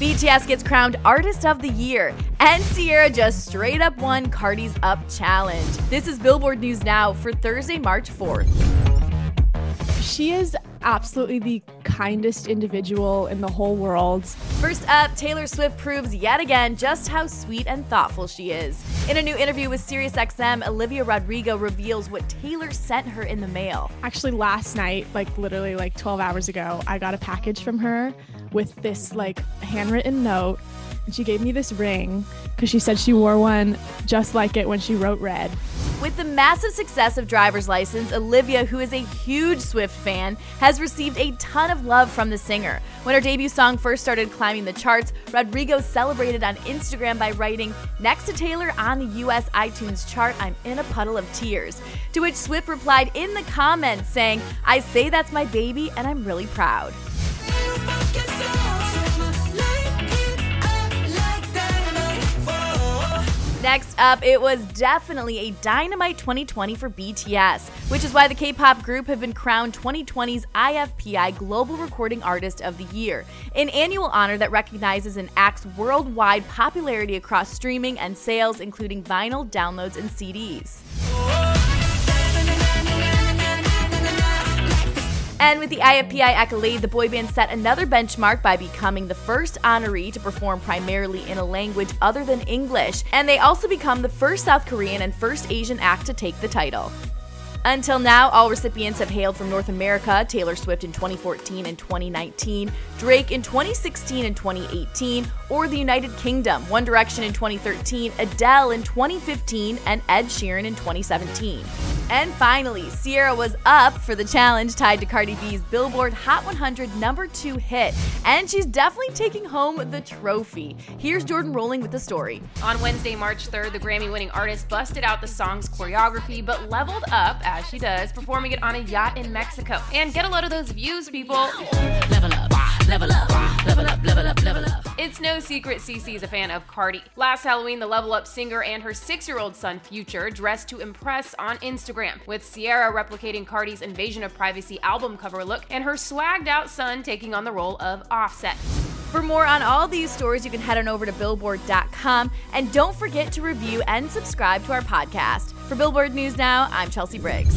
BTS gets crowned Artist of the Year. And Ciara just straight up won Cardi's Up Challenge. This is Billboard News Now for Thursday, March 4th. She is absolutely the kindest individual in the whole world. First up, Taylor Swift proves yet again just how sweet and thoughtful she is. In a new interview with SiriusXM, Olivia Rodrigo reveals what Taylor sent her in the mail. Actually, last night, literally 12 hours ago, I got a package from her with this handwritten note. And she gave me this ring because she said she wore one just like it when she wrote Red. With the massive success of Driver's License, Olivia, who is a huge Swift fan, has received a ton of love from the singer. When her debut song first started climbing the charts, Rodrigo celebrated on Instagram by writing, "Next to Taylor on the US iTunes chart, I'm in a puddle of tears." To which Swift replied in the comments saying, "I say that's my baby and I'm really proud." Next up, it was definitely a dynamite 2020 for BTS, which is why the K-pop group have been crowned 2020's IFPI Global Recording Artist of the Year, an annual honor that recognizes an act's worldwide popularity across streaming and sales, including vinyl, downloads, and CDs. And with the IFPI accolade, the boy band set another benchmark by becoming the first honoree to perform primarily in a language other than English. And they also become the first South Korean and first Asian act to take the title. Until now, all recipients have hailed from North America: Taylor Swift in 2014 and 2019, Drake in 2016 and 2018, or the United Kingdom, One Direction in 2013, Adele in 2015, and Ed Sheeran in 2017. And finally, Ciara was up for the challenge tied to Cardi B's Billboard Hot 100 #2 hit, and she's definitely taking home the trophy. Here's Jordan Rowling with the story. On Wednesday, March 3rd, the Grammy-winning artist busted out the song's choreography, but leveled up, as she does, performing it on a yacht in Mexico. And get a load of those views, people. Level up, level up, level up, level up, level up. It's no secret CeCe is a fan of Cardi. Last Halloween, the Level Up singer and her 6-year-old son, Future, dressed to impress on Instagram, with Ciara replicating Cardi's Invasion of Privacy album cover look and her swagged-out son taking on the role of Offset. For more on all these stories, you can head on over to Billboard.com. And don't forget to review and subscribe to our podcast. For Billboard News Now, I'm Chelsea Briggs.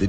The